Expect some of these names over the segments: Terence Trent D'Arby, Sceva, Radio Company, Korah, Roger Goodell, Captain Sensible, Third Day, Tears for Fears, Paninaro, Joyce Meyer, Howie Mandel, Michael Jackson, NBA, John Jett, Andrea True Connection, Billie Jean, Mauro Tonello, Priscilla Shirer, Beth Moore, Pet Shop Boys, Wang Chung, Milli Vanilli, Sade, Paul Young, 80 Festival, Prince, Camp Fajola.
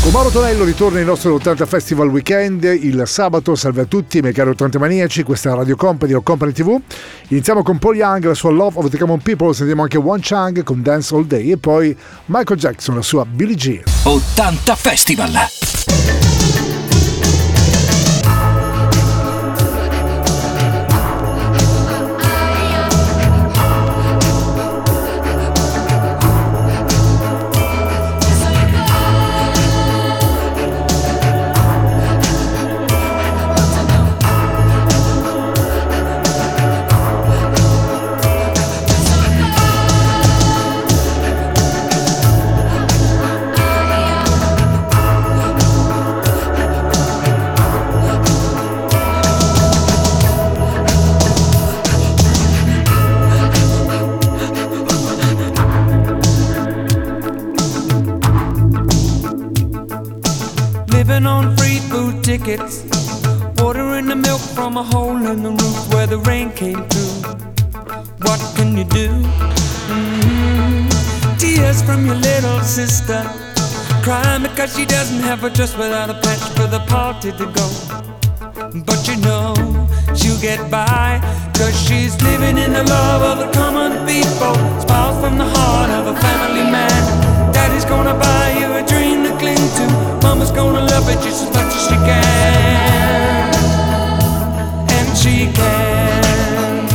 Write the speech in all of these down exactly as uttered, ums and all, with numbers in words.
Con Mauro Tonello ritorna il nostro ottanta Festival Weekend il sabato. Salve a tutti, miei cari ottanta maniaci, questa è Radio Company o Company tivù. Iniziamo con Paul Young, la sua Love of the Common People, sentiamo anche Wang Chung con Dance All Day e poi Michael Jackson, la sua Billie Jean. ottanta Festival. Tickets, watering the milk from a hole in the roof where the rain came through. What can you do? Mm-hmm. Tears from your little sister, crying because she doesn't have a dress without a patch for the party to go. But you know she'll get by, cause she's living in the love of the common people. Smiles from the heart of a family man. Daddy's gonna buy you a dream to cling to. Mama's gonna love it just as much as she can. And she can.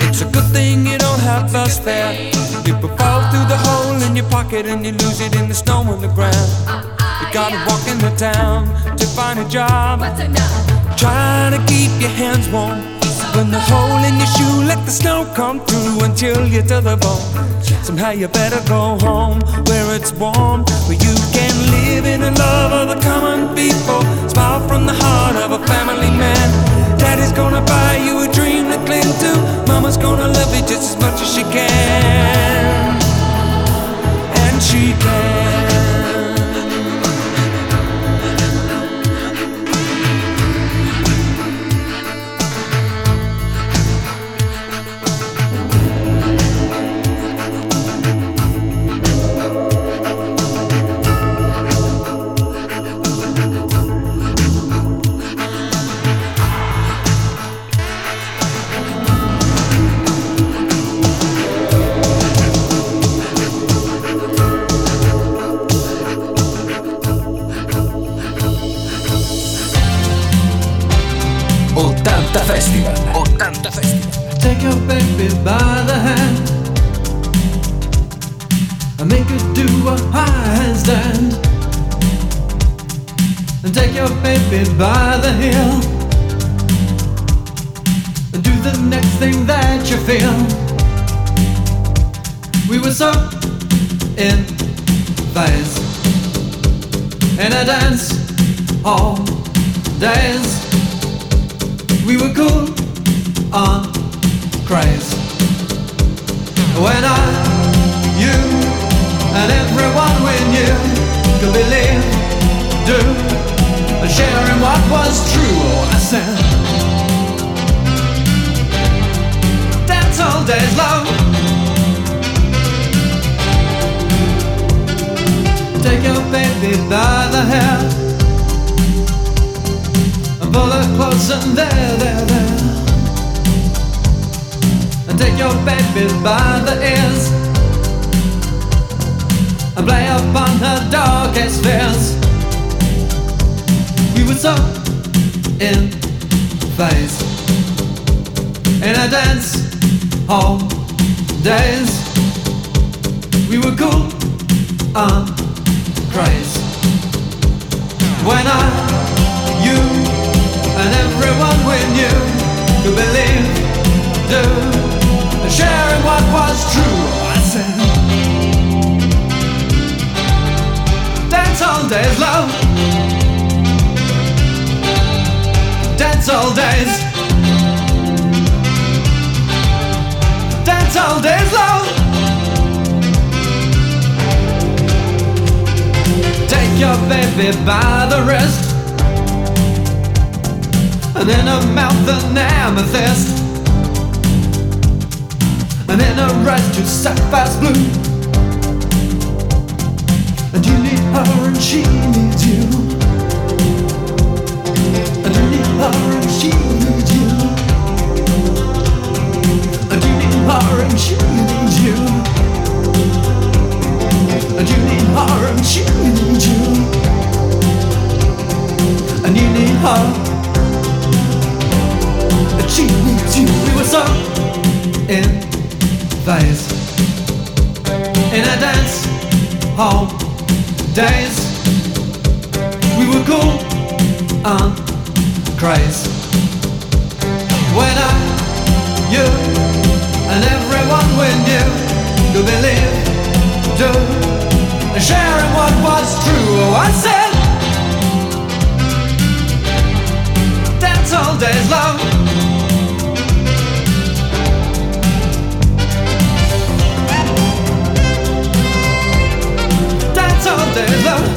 It's a good thing you don't have a spare. You could fall through the hole in your pocket and you lose it in the snow on the ground. You gotta walk in the town to find a job. Try to keep your hands warm. When the hole in your shoe, let the snow come through until you're to the bone. Somehow you better go home where it's warm, where you can live in the love of the common people. Smile from the heart of a family man. Daddy's gonna buy you a dream to cling to. Mama's gonna love you just as much as she can. And she can. By the hill, do the next thing that you feel. We were so in phase in a dance hall days. We were cool on craze when I, you, and everyone we knew could believe, do, sharing what was true. I said dance all day's love. Take your baby by the hair and pull her close and there, there, there. And take your baby by the ears and play upon her darkest fears. We were so in phase in a dance hall days. We were cool and crazy when I, you, and everyone we knew could believe, do, and sharing what was true. I said dance all days love. Dance all days. Dance all days long. your baby by the wrist, and in her mouth an amethyst, and in her eyes two sapphires blue. And you need her and she needs you, and you need her and she needs you, and you need her and she needs you, and you need her and she needs you, and you need her. She needs you. We were so in phase in a dance hall days. We were cool and crazy. When I, you, and everyone we knew to believe, to sharing what was true. Oh, I said, dance all days long. Dance all day, love.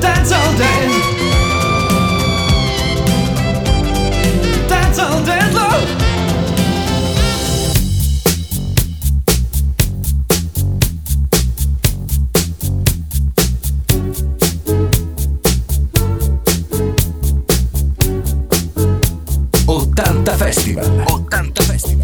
Dance all day. Dance all day, love. ottanta Festival. ottanta Festival.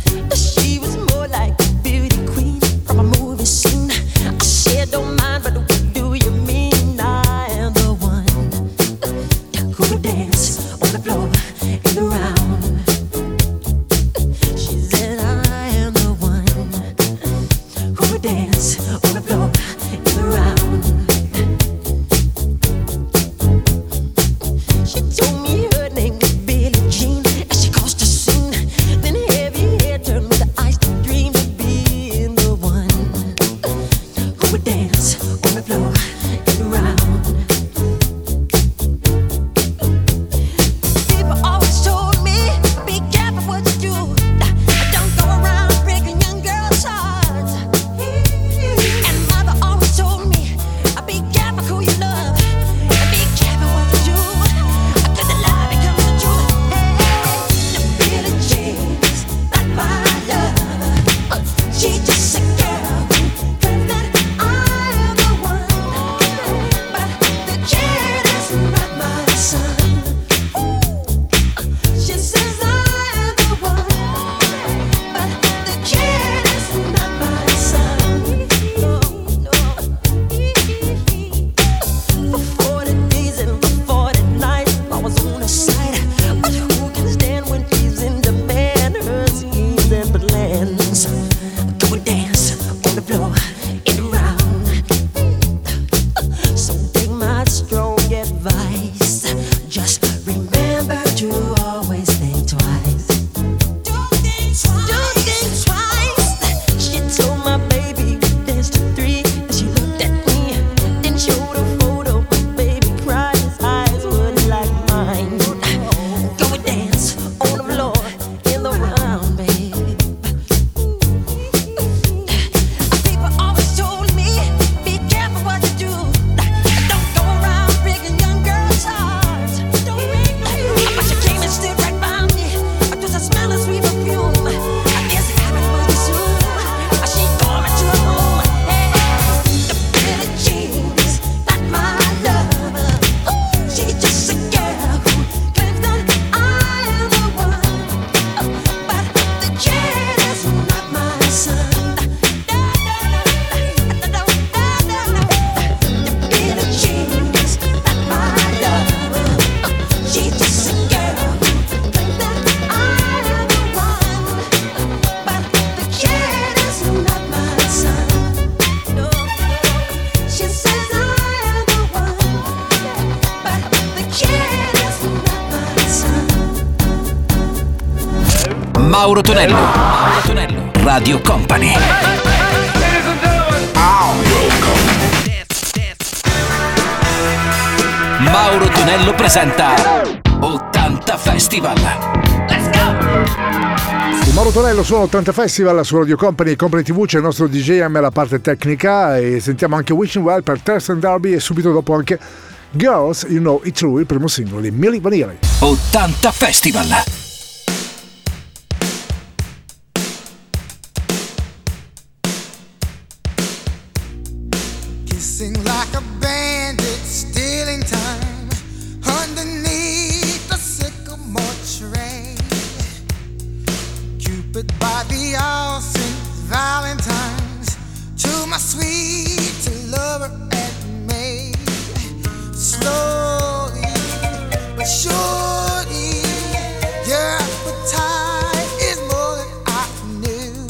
Mauro Tonello, Mauro Tonello, Radio Company. Mauro Tonello presenta ottanta Festival. Let's go! Su Mauro Tonello sono ottanta Festival, su Radio Company e Company tivù c'è il nostro D J M, la parte tecnica, e sentiamo anche Wishing Well per Terence Trent D'Arby e subito dopo anche Girls You Know It's True, il primo singolo di Milli Vanilli. ottanta Festival. Kissing like a bandit, stealing time underneath the sycamore tree. Cupid by the all Saint Valentine's to my sweet lover and maid. Slowly but surely, your appetite is more than I knew.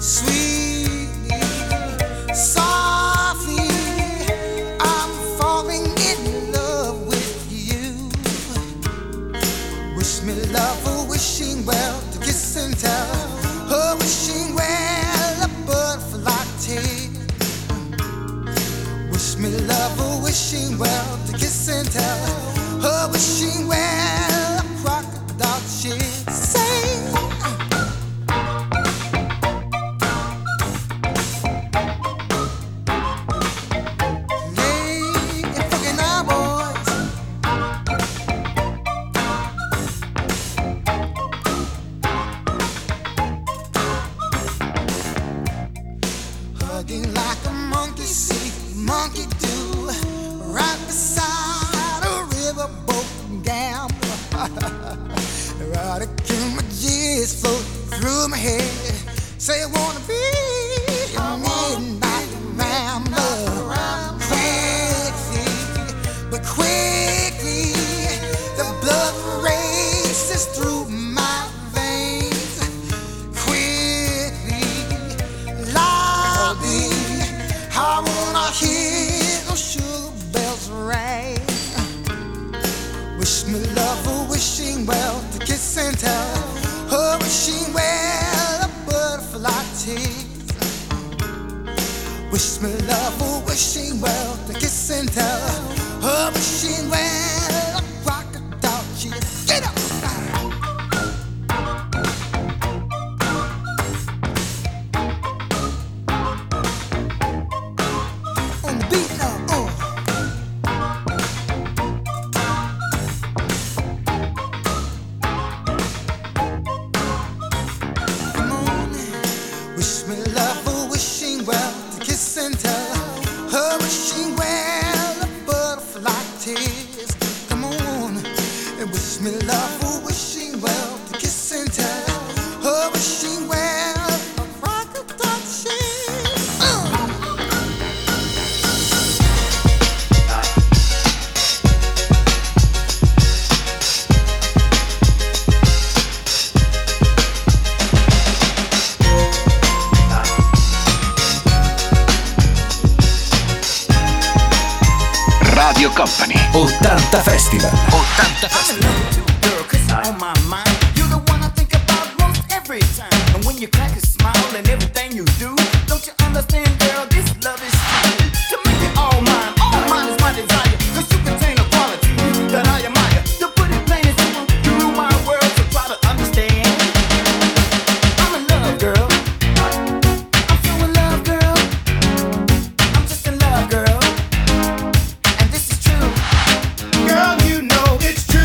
Sweetly, softly, I'm falling in love with you. Wish me love, a wishing well to kiss and tell. A wishing well, a butterfly tea. Wish me love, a wishing well to kiss and tell. A wishing well, a crocodile she'd say. ottanta Festival. ottanta Festival. Girl, 'cause you're on my mind. You're the one I think about most every time. And when you crack a smile and everything you do, don't you understand, girl? This love is true. To make it all mine, all mine is my desire. 'Cause you contain a quality that I admire. To put it plain and simple, you rule my world, so try to understand. I'm in love, girl. I'm so in love, girl. I'm just in love, girl. Girl, you know it's true.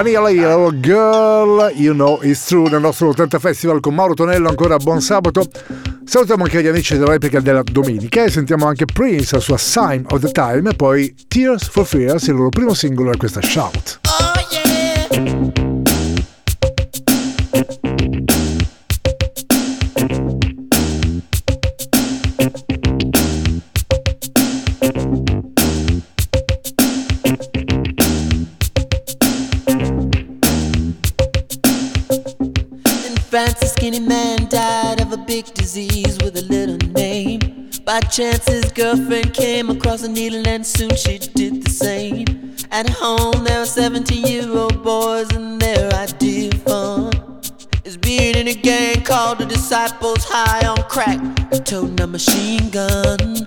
Vanilli, oh Girl, You Know It's True, nel nostro ottanta Festival con Mauro Tonello. Ancora buon sabato. Salutiamo anche gli amici della replica della domenica e sentiamo anche Prince, la sua Sign of the Time, e poi Tears for Fears, il loro primo singolo, è questa Shout. Oh yeah! Skinny man died of a big disease with a little name. By chance his girlfriend came across a needle and soon she did the same. At home there were seventeen year old boys and their idea of fun is being in a gang called the Disciples, high on crack and toting a machine gun.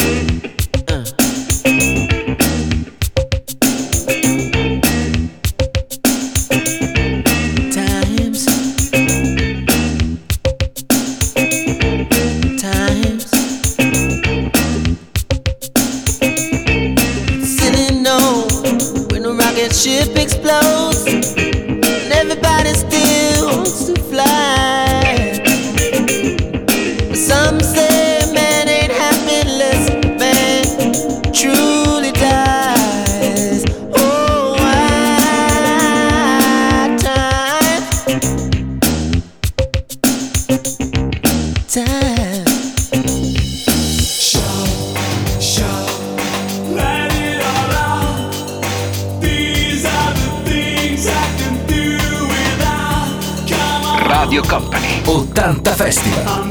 Ship explodes and everybody still wants to fly. But some say man ain't happy unless man truly dies. Oh, why time? Time. Shout, shout, let it all out. Radio Company ottanta Festival.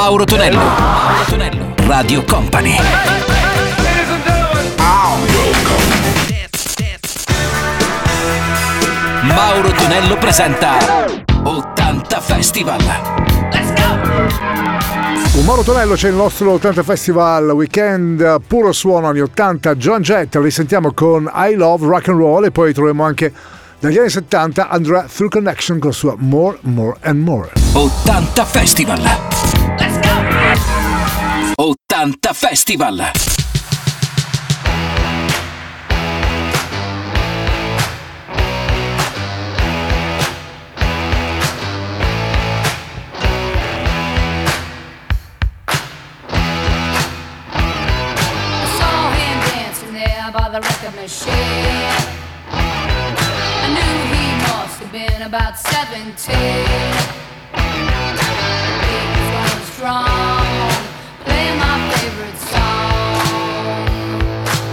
Mauro Tonello. Mauro Tonello. Radio Company. Mauro Tonello presenta ottanta Festival. Let's go! Con Mauro Tonello c'è il nostro ottanta Festival Weekend, puro suono anni ottanta. John Jett, lo risentiamo con I Love Rock and Roll, e poi troviamo anche dagli anni settanta Andrea True Connection con la sua More, More and More. ottanta Festival. Let's go! ottanta Festival. Shit. I knew he must have been about seventeen. Big and strong, play my favorite song,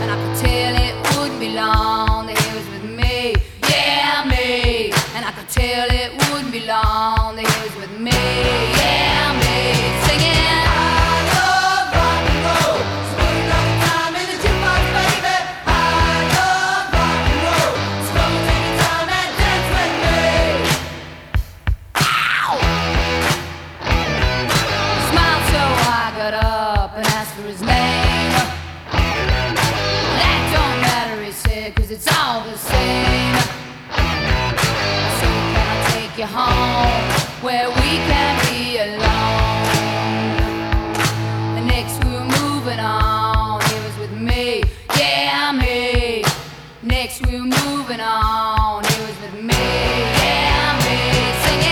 and I could tell it wouldn't be long that he was with me, yeah me. And I could tell it wouldn't be long that he was with me, yeah me. Singing. It's all the same. So can I take you home where we can be alone? And next we're moving on. He was with me, yeah me. Next we're moving on. He was with me, yeah me. Singing.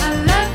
I love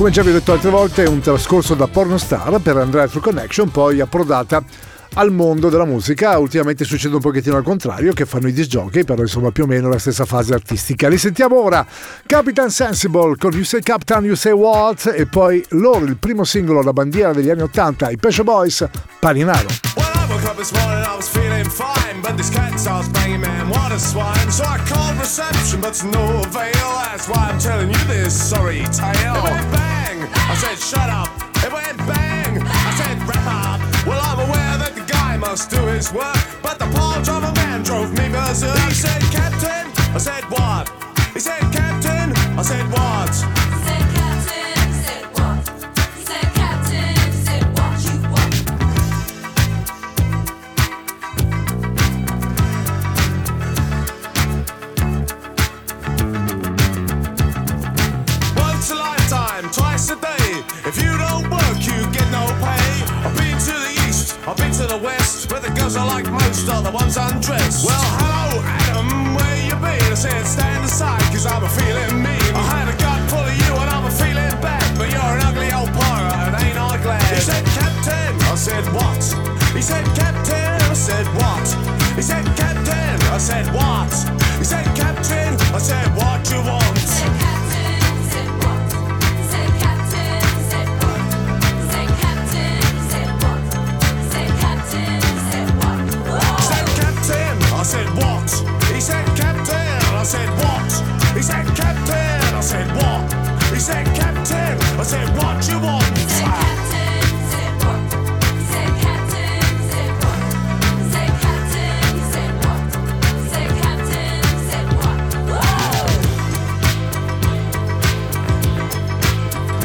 Come già vi ho detto altre volte, è un trascorso da pornostar per Andrea True Connection, poi approdata al mondo della musica. Ultimamente succede un pochettino al contrario, che fanno i disc jockey, però insomma più o meno la stessa fase artistica. Li sentiamo ora, Captain Sensible con You Say Captain, You Say What, e poi loro, il primo singolo, la bandiera degli anni ottanta, i Pet Shop Boys, Paninaro. Well, I woke up this morning, I was feeling fine, but this cat starts banging, man, what a swine. So I called reception, but to no avail, that's why I'm telling you this sorry tale. It went bang, I said shut up. It went bang, I said wrap up. Well, I'm aware that the guy must do his work, but the pile driver man drove me berserk. He said, Captain, I said what? He said, Captain, I said what? He said, Captain, he said what? He said, Captain, he said what you want? Once a lifetime, twice a day. If you don't work, you get no pay. I've been to the I've been to the west, where the girls I like most are the ones undressed. Well, hello, Adam, where you been? I said, stand aside, cause I'm a feeling mean. I had a gut full of you and I'm a feeling bad, but you're an ugly old pirate and ain't I glad. He said, Captain, I said, what? He said, Captain, I said, what? He said, Captain, I said, what? He said, Captain, I said, what you want? I said what? He said Captain, I said what? He said Captain, I said what? He said Captain, I said what you want? He said Captain, said what? He said Captain, said what? He said Captain, said what? He said Captain, said what? Whoa!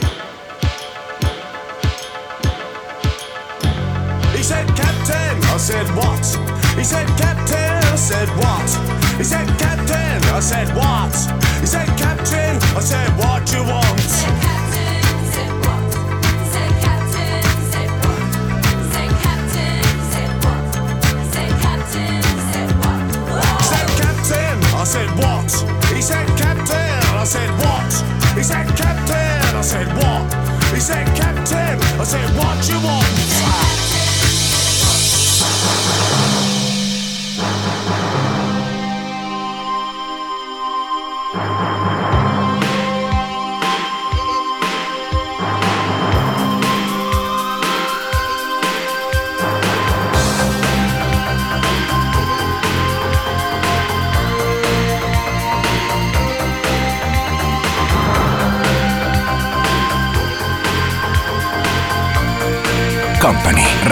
He said, Captain, I said what? He said, Captain, I said what? He said, Captain, I said what you want? He said, Captain, he said what? He said, Captain, he said what? He said, Captain, he said what? He said, Captain, he said what? He said, Captain, I said what? He said, Captain, I said what? He said, Captain, I said what? He said, Captain, I said what you want? Company,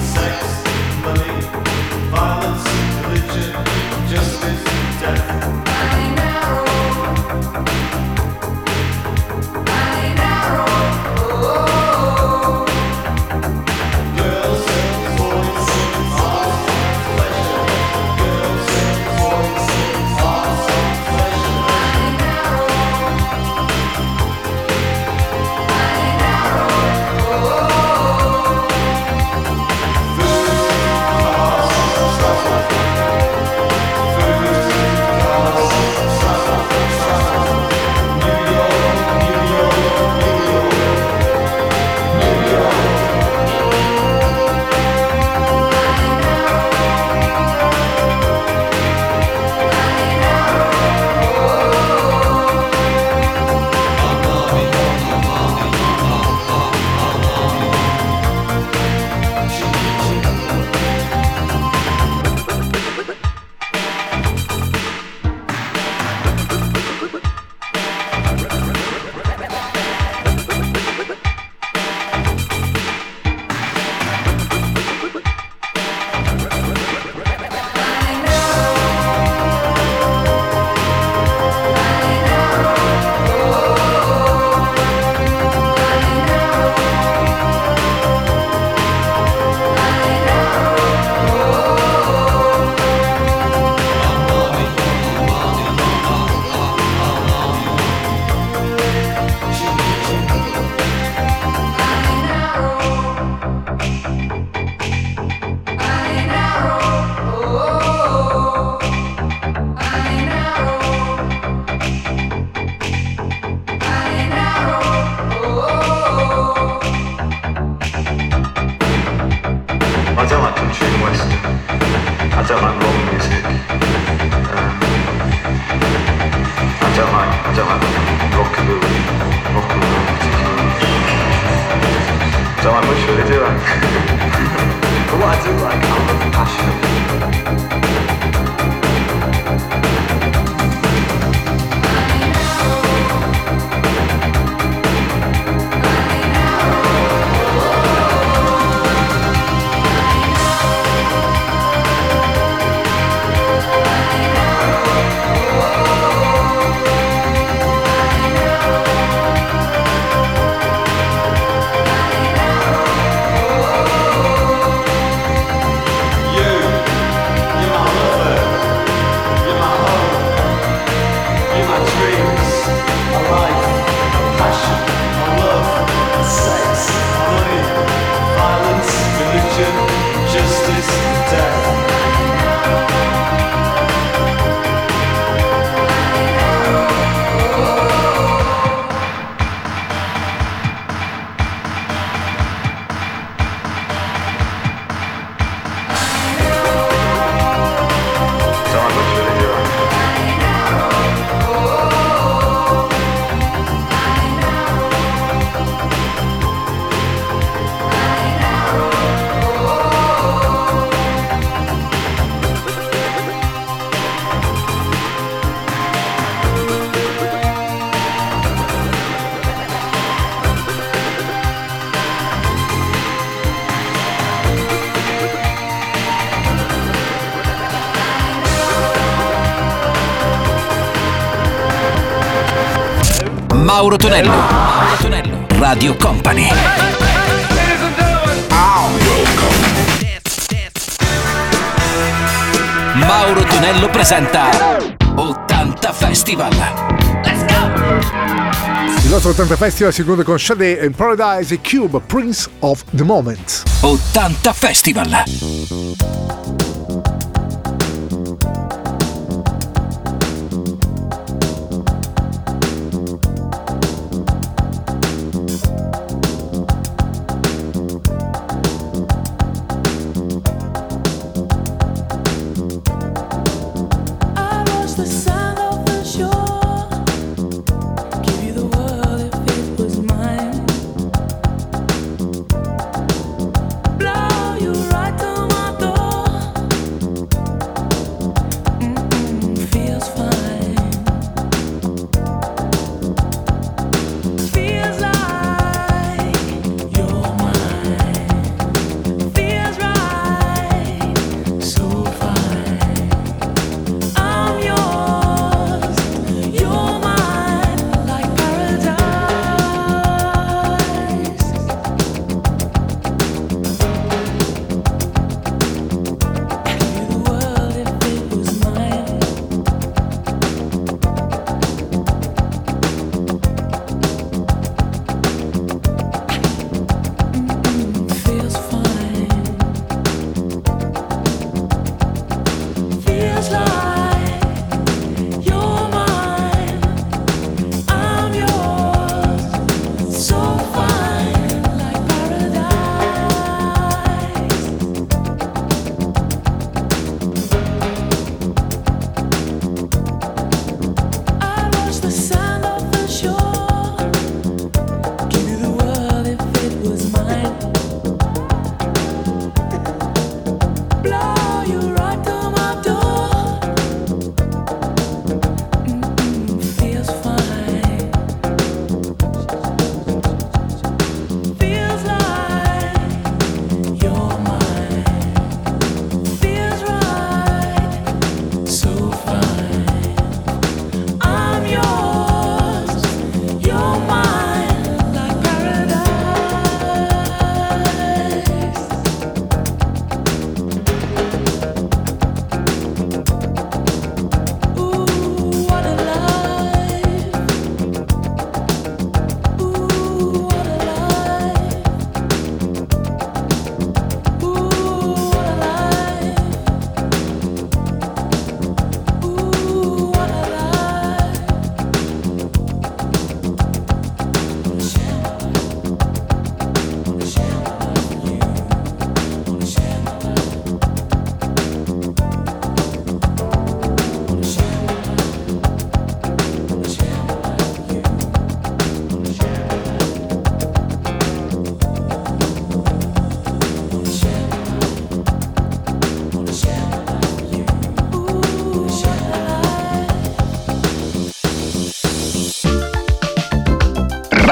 sex, money, violence, religion, justice, death. Paninaro, Paninaro, oh. Girls, boys, art, pleasure. Girls, boys, art, pleasure. Paninaro. Food, cars, food, cars. Mauro Tonello, Mauro Tonello, Radio Company. Mauro Tonello presenta ottanta Festival. Let's go! Il nostro ottanta Festival si conclude con Sade in Paradise e Cube, Prince of the Moment. ottanta Festival. You right on my door.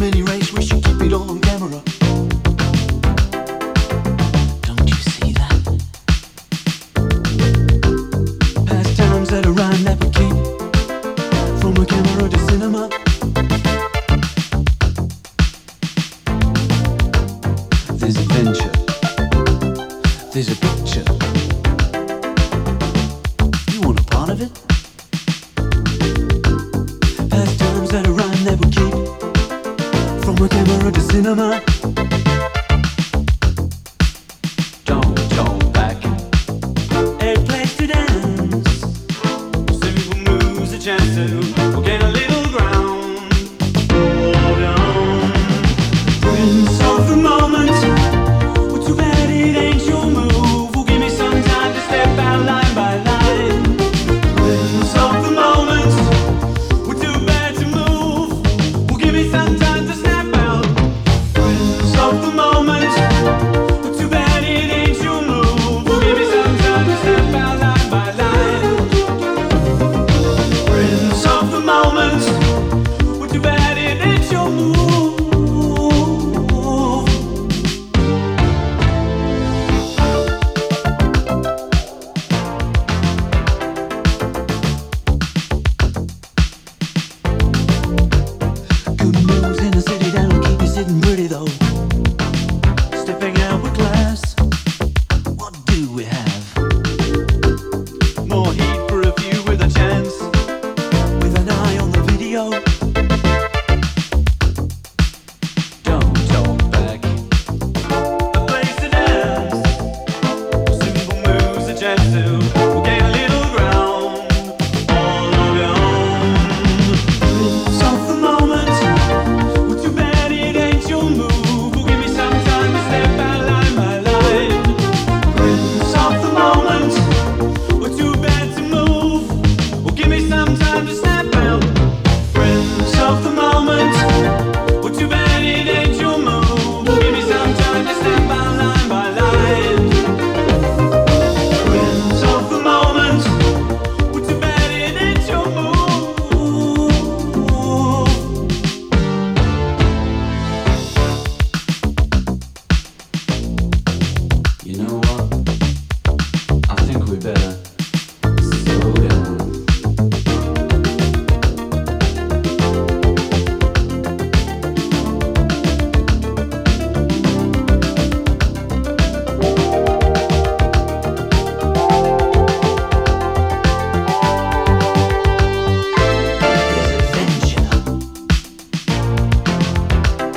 many race, we should keep it all on camera. Don't you see that? Past times that are rhyme that we keep, from a camera to cinema. There's adventure, there's a picture. You want a part of it? That a rhyme that we keep, from a camera to cinema. Don't go back. A place to dance, simple moves, a chance to we'll get a little ground. Hold on, Prince of the moment. Well, too bad it ain't your move. Well, give me some time to step out line by line. Prince of the moment.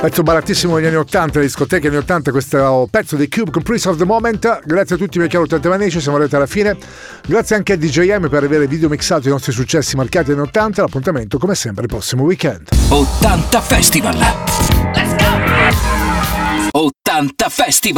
Pezzo barattissimo degli anni ottanta, le discoteche anni ottanta, questo pezzo dei Cube con Prince of the Moment. Grazie a tutti i miei cari ottantavanesi, siamo arrivati alla fine. Grazie anche a D J M per aver video mixato i nostri successi marcati anni ottanta. L'appuntamento come sempre il prossimo weekend. ottanta Festival. Let's go! ottanta Festival.